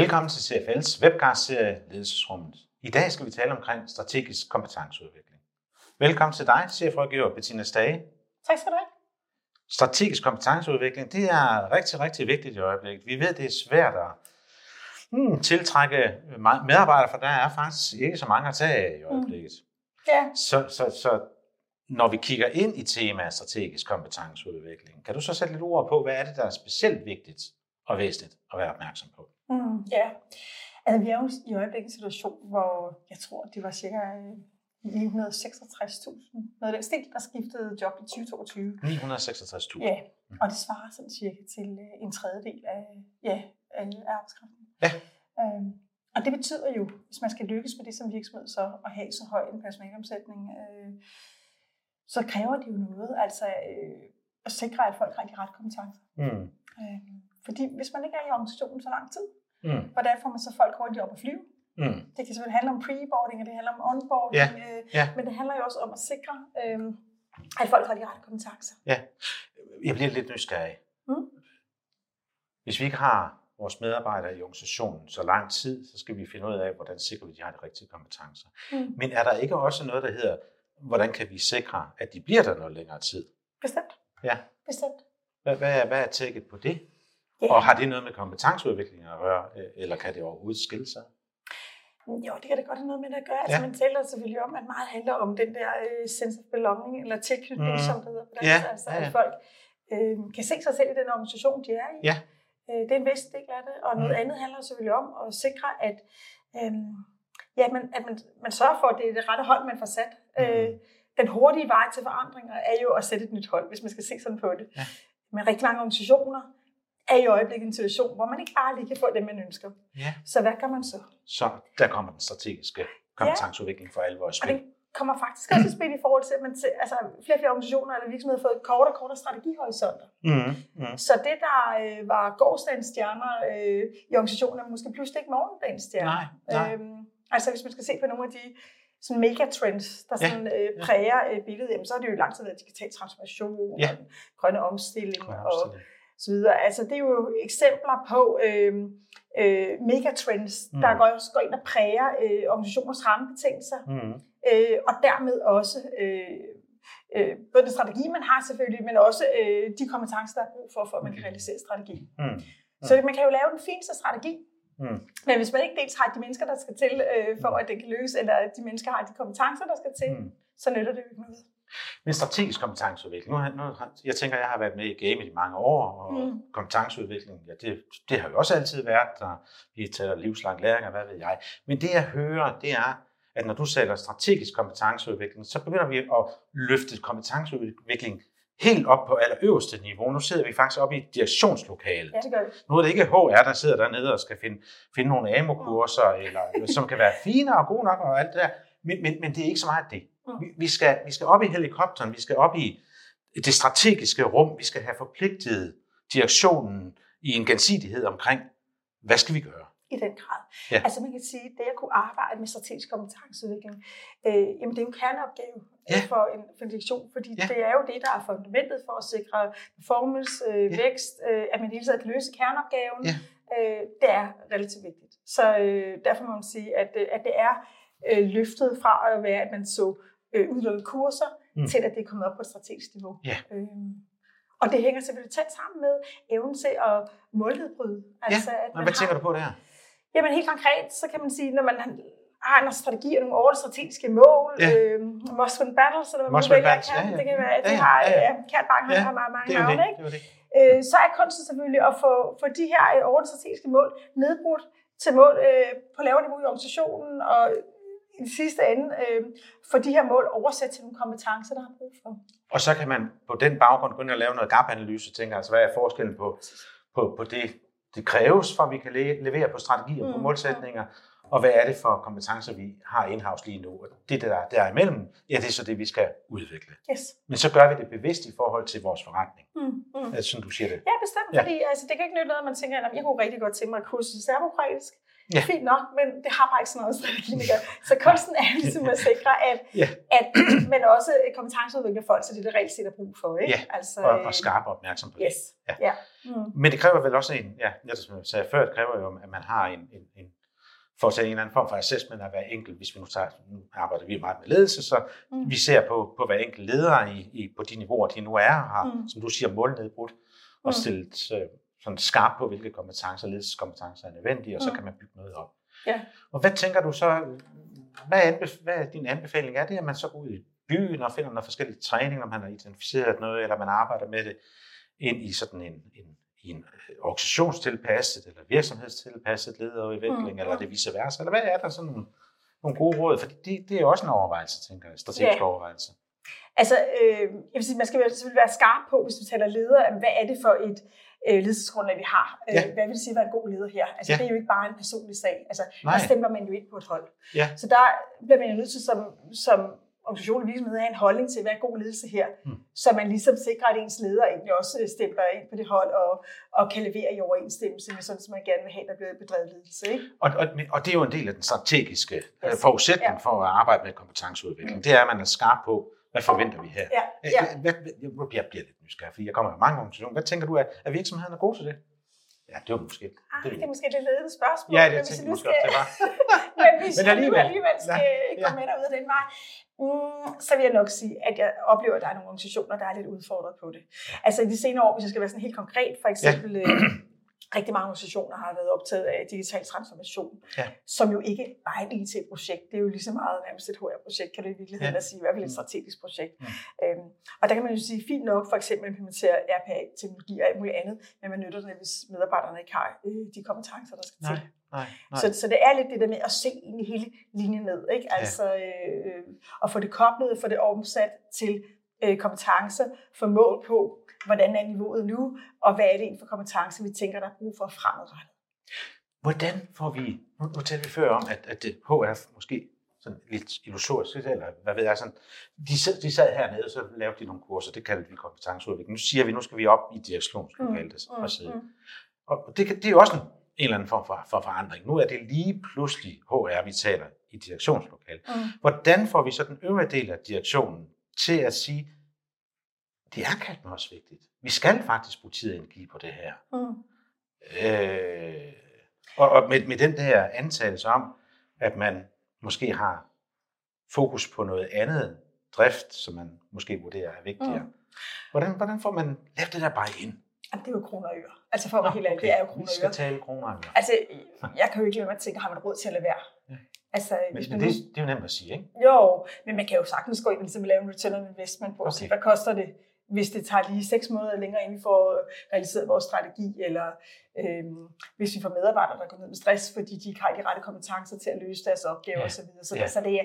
Velkommen til CfL's webcast-serie Ledelsesrummet. I dag skal vi tale omkring strategisk kompetenceudvikling. Velkommen til dig, chefrådgiver Bettina Stage. Tak skal du have. Strategisk kompetenceudvikling, det er rigtig, rigtig vigtigt i øjeblikket. Vi ved, det er svært at tiltrække medarbejdere, for der er faktisk ikke så mange at tage i øjeblikket. Ja. Så når vi kigger ind i temaet strategisk kompetenceudvikling, kan du så sætte lidt ord på, hvad er det, der er specielt vigtigt og væsentligt at være opmærksom på? Altså vi er jo i øjeblikket en situation, hvor jeg tror, det var cirka 966.000. Noget af den stil, der skiftede job i 2022. 966.000? Ja, og det svarer sådan cirka til en tredjedel af arbejdskraften. Ja. Og det betyder jo, hvis man skal lykkes med det som virksomhed, så at have så høj en personaleomsætning, så kræver det jo noget, altså at sikre, at folk har de rette kompetencer. Mm. Fordi hvis man ikke er i organisationen så lang tid, hvordan får man så folk hurtigt op at flyve? Mm. Det kan selvfølgelig handle om preboarding, og det handler om onboarding, men det handler jo også om at sikre, at folk har de rette kompetencer. Ja, jeg bliver lidt nysgerrig. Mm. Hvis vi ikke har vores medarbejdere i organisationen så lang tid, så skal vi finde ud af, hvordan sikrer vi, at de har de rigtige kompetencer. Mm. Men er der ikke også noget, der hedder, hvordan kan vi sikre, at de bliver der noget længere tid? Bestemt. Ja. Bestemt. Hvad er tækket på det? Yeah. Og har det noget med kompetenceudvikling at gøre, eller kan det overhovedet skille sig? Jo, det kan det godt have noget med at gøre. Altså, man taler selvfølgelig om, at meget handler om den der sense of belonging, eller tilknytning, som det hedder. At folk kan se sig selv i den organisation, de er i. Yeah. Det er en væsentlig del af det. Og noget andet handler selvfølgelig om at sikre, at, man sørger for, at det er det rette hold, man får sat. Den hurtige vej til forandringer er jo at sætte et nyt hold, hvis man skal se sådan på det. Yeah. Men rigtig mange organisationer er i øjeblikket en situation, hvor man ikke bare lige kan få det, man ønsker. Ja. Så hvad gør man så? Så der kommer den strategiske kompetenceudvikling for alvor i spil. Og det kommer faktisk også i spil i forhold til, at man flere organisationer eller virksomheder har fået kortere og kortere strategihorisonter. Så det, der var gårsdagens stjerner i organisationen, er måske pludselig ikke morgendagens stjerner. Nej. Altså hvis man skal se på nogle af de sådan megatrends, der sådan, præger billedet, jamen, så er det jo langt været digital transformation, grønne omstilling og så videre. Altså det er jo eksempler på megatrends, der går ind og præger organisationers rammebetingelser, og dermed også både den strategi, man har selvfølgelig, men også de kompetencer, der er brug for, at man kan realisere strategi. Så man kan jo lave den fineste strategi, men hvis man ikke dels har de mennesker, der skal til, for at det kan løses, eller de mennesker har de kompetencer, der skal til, så nytter det jo ikke noget. Men strategisk kompetenceudvikling, jeg tænker, jeg har været med i gamet i mange år, og kompetenceudvikling, det har jo også altid været, og vi taler livslang læring, og hvad ved jeg. Men det jeg hører, det er, at når du taler strategisk kompetenceudvikling, så begynder vi at løfte kompetenceudvikling helt op på allerøverste niveau. Nu sidder vi faktisk oppe i et direktionslokale. Ja, det gør det. Nu er det ikke HR, der sidder dernede og skal finde nogle AMO-kurser, eller, som kan være fine og gode nok og alt det der, men det er ikke så meget det. Vi skal op i helikopteren, vi skal op i det strategiske rum, vi skal have forpligtet direktionen i en gensidighed omkring, hvad skal vi gøre? I den grad. Ja. Altså man kan sige, at det at kunne arbejde med strategisk kompetenceudvikling, jamen det er en kerneopgave for en direktion, fordi det er jo det, der er fundamentet for at sikre performance, vækst, at man hele tiden kan løse kerneopgaven. Ja. Det er relativt vigtigt. Så derfor må man sige, at det er løftet fra at være, at man så udløbende kurser, til at det er kommet op på et strategisk niveau. Yeah. Og det hænger selvfølgelig tæt sammen med evnen til at målnedbryde. Altså, hvad tænker du på der? Jamen helt konkret, så kan man sige, når man har en strategi og nogle overordnede strategiske mål, must win battles, eller hvad man ikke kan, det kan være, at det har kært bank, han har mange navne, ikke? Så er kunsten selvfølgelig at få de her overordnede strategiske mål nedbrudt til mål på lavere niveau i organisationen, og i det sidste ende, for de her mål oversat til nogle kompetencer, der har brug for. Og så kan man på den baggrund begynde at lave noget gap-analyse, tænker altså, hvad er forskellen på det kræves, for at vi kan levere på strategier, på målsætninger, og hvad er det for kompetencer, vi har in-house lige nu? Og det der imellem, det er så det, vi skal udvikle. Yes. Men så gør vi det bevidst i forhold til vores forretning. Altså, sådan du siger det. Ja, bestemt, fordi altså, det kan ikke nytte noget, at man tænker, at jeg kunne rigtig godt tænke mig at kurse i servokrætisk. Ja. Fint nok, men det har bare ikke sådan noget strategi. Så kunsten er ligesom at sikre, at men også kompetenceudvikle folk, så det er det reelt set at bruge for. Ikke? Ja, altså, og skarpe opmærksom på det. Yes. Ja. Ja. Mm. Men det kræver vel også som jeg sagde før, det kræver jo, at man har en for at tage en eller anden form for assessment af hver enkelt, hvis vi nu arbejder vi meget med ledelse, så vi ser på hver enkelt leder på de niveauer, de nu er, og har, som du siger, målnedbrudt, og stillet sådan skarpt på, hvilke kompetencer, ledelseskompetencer er nødvendige, og så kan man bygge noget op. Ja. Og hvad tænker du så, hvad er din anbefaling? Er det, at man så går ud i byen og finder noget forskellige træning, om man har identificeret noget, eller man arbejder med det ind i sådan en organisationstilpasset eller virksomhedstilpasset lederudvikling, eller det vice versa, eller hvad er der sådan nogle gode råd? For det er også en overvejelse, tænker jeg, strategisk overvejelse. Altså, jeg vil sige, man skal selvfølgelig være skarp på, hvis du taler leder, hvad er det for et ledelsesgrundlag, vi har? Hvad vil det sige, at være en god leder her? Altså, det er jo ikke bare en personlig sag. Altså, der stemmer man jo ind på et hold. Ja. Så der bliver man jo nødt til, som organisationens virksomhed har en holdning til, hvad er god ledelse her, så man ligesom sikrer, at ens leder egentlig også stemmer ind på det hold og kan levere i overensstemmelse med sådan, som man gerne vil have, der bliver bedrevet ledelse. Ikke? Og det er jo en del af den strategiske forudsætning for at arbejde med kompetenceudvikling. Det er, at man er skarp på, hvad forventer vi her? Ja. Ja. Jeg bliver lidt nysgerrig, fordi jeg kommer i mange organisationer. Hvad tænker du, er virksomhederne gode til det? Ja, det var måske det er måske et lidt ledende spørgsmål. Ja, det tænkte jeg måske også, det var. Men hvis jeg alligevel skal komme med derude den vej, så vil jeg nok sige, at jeg oplever, at der er nogle organisationer, der er lidt udfordret på det. Altså i de senere år, hvis jeg skal være sådan helt konkret, for eksempel rigtig mange organisationer har været optaget af digital transformation, som jo ikke bare er et IT-projekt. Det er jo lige så meget nærmest et HR-projekt, kan det i virkeligheden at sige, i hvert fald et strategisk projekt. Og der kan man jo sige, fint nok for eksempel implementere RPA-teknologi og alt muligt andet, men man nytter det, hvis medarbejderne ikke har de kompetencer, der skal til. Nej. Så det er lidt det der med at se egentlig hele linjen ned, ikke? Altså at få det koblet, få det omsat til kompetencer, få mål på, hvordan er niveauet nu, og hvad er det for kompetencer, vi tænker, der er brug for fremadrettet. Hvordan får vi, nu talte vi før om, at HR måske sådan lidt illusorisk, eller hvad ved jeg, sådan, de sad hernede, og så lavede de nogle kurser, det kaldte vi kompetenceudvikling. Nu siger vi, nu skal vi op i direktionslokalet og sidde. Og det er jo også en eller anden form for forandring. Nu er det lige pludselig HR, vi taler i direktionslokalet. Hvordan får vi så den øvrige del af direktionen til at sige, det er kaldt mig også vigtigt. Vi skal faktisk bruge tid og energi på det her. Og med den der antagelse om, at man måske har fokus på noget andet drift, som man måske vurderer er vigtigere. Hvordan får man lavet det der bare ind? Jamen, det er jo kroner og øre. Altså for at helt ærlig, det er jo kroner og øre. Vi skal tale kroner og øre. Altså, jeg kan jo ikke lade mig tænke, har man råd til at lade være? Ja. Altså, men det er jo nemt at sige, ikke? Jo, men man kan jo sagtens gå ind og lave en return on investment på, så hvad koster det, hvis det tager lige 6 måneder længere, inden vi får realiseret vores strategi, eller hvis vi får medarbejdere, der går ned med stress, fordi de ikke har de rette kompetencer til at løse deres opgaver osv. Så det er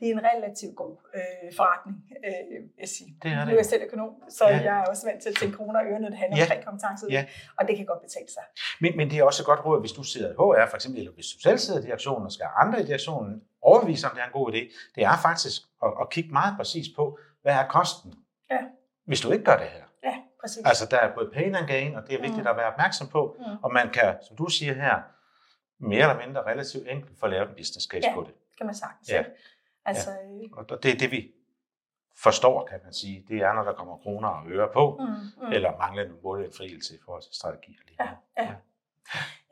en relativt god forretning, vil jeg sige. Nu er jeg selv økonom, så jeg er også vant til at tænke kroner og øre, når det handler omkring kompetencer, og det kan godt betale sig. Men det er også godt råd, hvis du sidder i HR, for eksempel, eller hvis du selv sidder i direktionen, og skal andre i direktionen overbevise, om det er en god idé, det er faktisk at kigge meget præcis på, hvad er kosten? Ja. Hvis du ikke gør det her. Ja, præcis. Altså, der er både pain and gain, og det er vigtigt at være opmærksom på, og man kan, som du siger her, mere eller mindre relativt enkelt få lavet en business case på det. Ja, kan man sagtens. Ja. Altså, og det er det, vi forstår, kan man sige. Det er, når der kommer kroner og øre på, eller mangler en målindfrielse i forhold til strategier.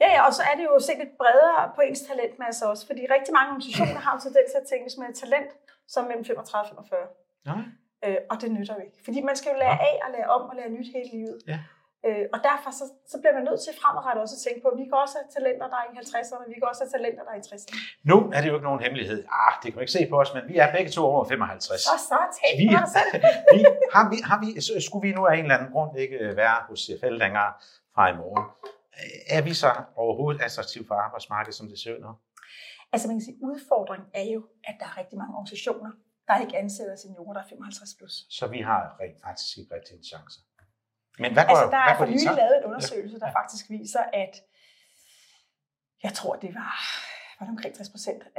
Ja, og så er det jo set lidt bredere på ens talentmasse også, fordi rigtig mange organisationer har jo tendens til at tænke med et talent, som mellem 35 og 40. Ja. Og det nytter jo ikke. Fordi man skal jo lære af og lære om og lære nyt hele livet. Ja. Og derfor så bliver man nødt til fremadrettet også at tænke på, at vi kan også have talenter, der er i 50'erne, vi kan også have talenter, der er i 60'erne. Nu er det jo ikke nogen hemmelighed. Det kan man ikke se på os, men vi er begge to over 55. Så tæt på os selv. Skulle vi nu af en eller anden grund ikke være hos CfL længere fra i morgen? Er vi så overhovedet attraktive for arbejdsmarkedet, som det ser ud nu? Altså man kan sige, udfordringen er jo, at der er rigtig mange organisationer, der er ikke ansætter seniorer, der er 55+. Så vi har rent faktisk ikke rigtig en chance. Men hvad går, altså, der er for nylig lavet en undersøgelse, der faktisk viser, at jeg tror, det var omkring 60%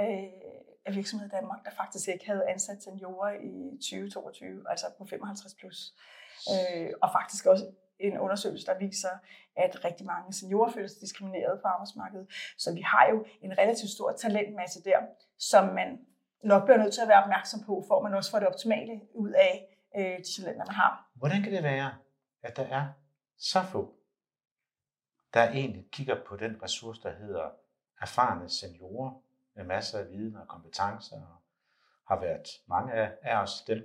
af virksomheder i Danmark, der faktisk ikke havde ansat seniorer i 2022, altså på 55+. Og faktisk også en undersøgelse, der viser, at rigtig mange seniorer føler sig diskrimineret på arbejdsmarkedet. Så vi har jo en relativt stor talentmasse der, som man nok bliver nødt til at være opmærksom på, for man også får det optimale ud af de talenter, man har. Hvordan kan det være, at der er så få, der egentlig kigger på den ressource, der hedder erfarne seniorer med masser af viden og kompetencer, og har været mange af os dem,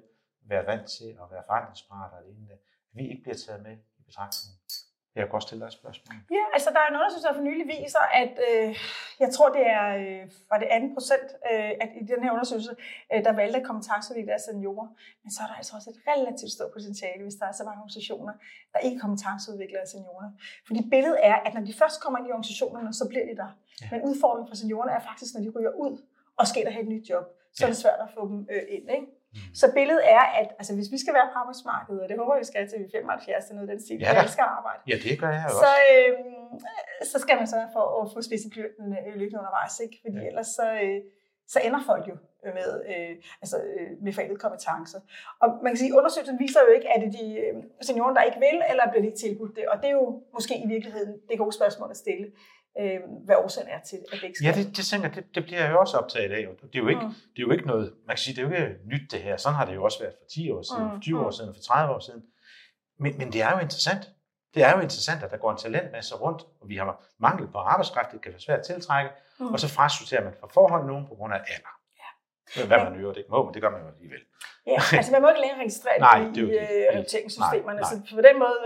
været vant til at være forretningsparter og lignende, at vi ikke bliver taget med i betragtningen? Jeg kan godt stille dig et spørgsmål. Ja, altså der er en undersøgelse, der for nylig viser, at jeg tror, det er fra det 2%, at i den her undersøgelse, der valgte kompetenceudvikling af seniorer. Men så er der altså også et relativt stort potentiale, hvis der er så mange organisationer, der ikke kompetenceudvikler af seniorer. Fordi billedet er, at når de først kommer ind i organisationerne, så bliver de der. Ja. Men udfordringen for seniorerne er faktisk, når de ryger ud og skal der have et nyt job, så er det svært at få dem ind, ikke? Så billedet er, at altså, hvis vi skal være på arbejdsmarkedet, og det håber vi skal til vi 75, eller noget den stil, vi skal arbejde. Ja, det gør jeg også. Så skal man sørge for at få spidsen lykken undervejs, ikke? Fordi ellers så ender folk jo med, med forældede kompetencer. Og man kan sige, at undersøgelsen viser jo ikke, at det er de seniorer, der ikke vil, eller bliver det ikke tilbudt det. Og det er jo måske i virkeligheden det gode spørgsmål at stille. Hvad årsagen er til, at det ikke skal. Ja, det bliver jeg jo også optaget af. Det er jo ikke, det er jo ikke noget, man kan sige, det er jo ikke nyt det her. Sådan har det jo også været for 10 år siden, for 20 år siden, for 30 år siden. Men det er jo interessant. Det er jo interessant, at der går en talentmasse rundt, og vi har mangel på arbejdskraft, det kan være svært at tiltrække, og så frasorterer man for forhånd nogen på grund af alder. Hvad man øver, det ikke må, men det gør man jo alligevel. Ja, altså man må ikke længere registrere det i rekrutteringssystemerne, så på den måde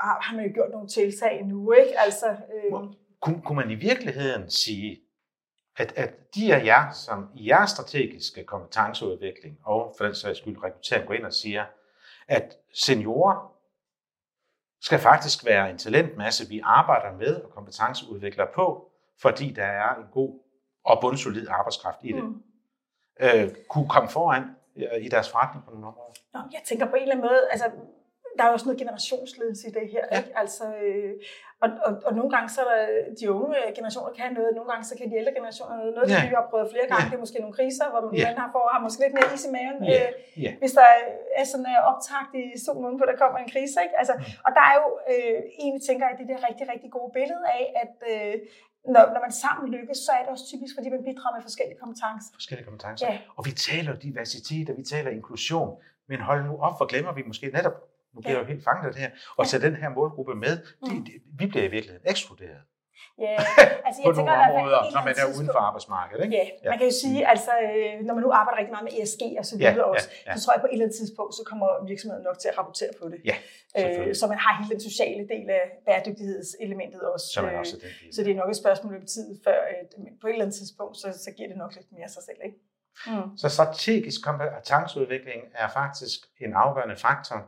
har man jo gjort nogle tiltag nu, ikke? Altså, kunne man i virkeligheden sige, at de af jer, som i jeres strategiske kompetenceudvikling og for den sags skyld rekruttering går ind og siger, at seniorer skal faktisk være en talentmasse, vi arbejder med og kompetenceudvikler på, fordi der er en god og bundsolid arbejdskraft i det, kunne komme foran i deres forretning på nogle områder? Nå, jeg tænker på en eller anden måde, altså der er jo også noget generationsledelse i det her, ikke? Altså, og nogle gange så er der, de unge generationer kan noget, nogle gange så kan de ældre generationer noget, som vi har prøvet flere gange. Det er måske nogle kriser, hvor man har måske lidt mere is i maven, hvis der er sådan en optakt i 7 måneder, hvor der kommer en krise, ikke? Altså, og der er jo egentlig, tænker jeg, det der rigtig, rigtig gode billede af, at når man sammen lykkes, så er det også typisk, fordi man bidrager med forskellige kompetencer. Ja. Og vi taler diversitet, og vi taler inklusion, men hold nu op, for glemmer vi måske netop, nu bliver jeg jo helt fanget af det her, og tage den her målgruppe med, vi bliver i virkeligheden ekskluderet. Ja, altså jeg tænker, at når man er uden for arbejdsmarkedet, ikke? Ja, man kan jo sige, altså når man nu arbejder rigtig meget med ESG og så videre også, så tror jeg på et eller andet tidspunkt, så kommer virksomheden nok til at rapportere på det. Ja, så man har hele den sociale del af bæredygtighedselementet også. Så det er nok et spørgsmål om tid, før på et eller andet tidspunkt, så giver det nok lidt mere sig selv, ikke? Så strategisk kompetenceudvikling er faktisk en afgørende faktor.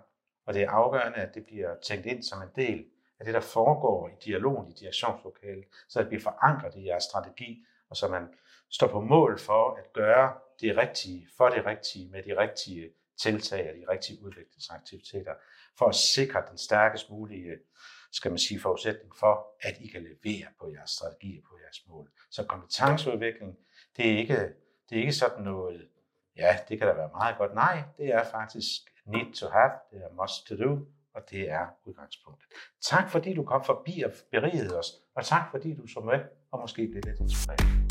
Og det er afgørende, at det bliver tænkt ind som en del af det, der foregår i dialogen i direktionslokalet, så det bliver forankret i jeres strategi, og så man står på mål for at gøre det rigtige for det rigtige med de rigtige tiltag og de rigtige udviklingsaktiviteter, for at sikre den stærkest mulige, skal man sige, forudsætning for, at I kan levere på jeres strategi og på jeres mål. Så kompetenceudvikling, det er ikke sådan noget, ja, det kan da være meget godt. Nej, det er faktisk need to have, det er must to do, og det er udgangspunktet. Tak fordi du kom forbi og berigede os, og tak fordi du så med og måske blev lidt inspireret.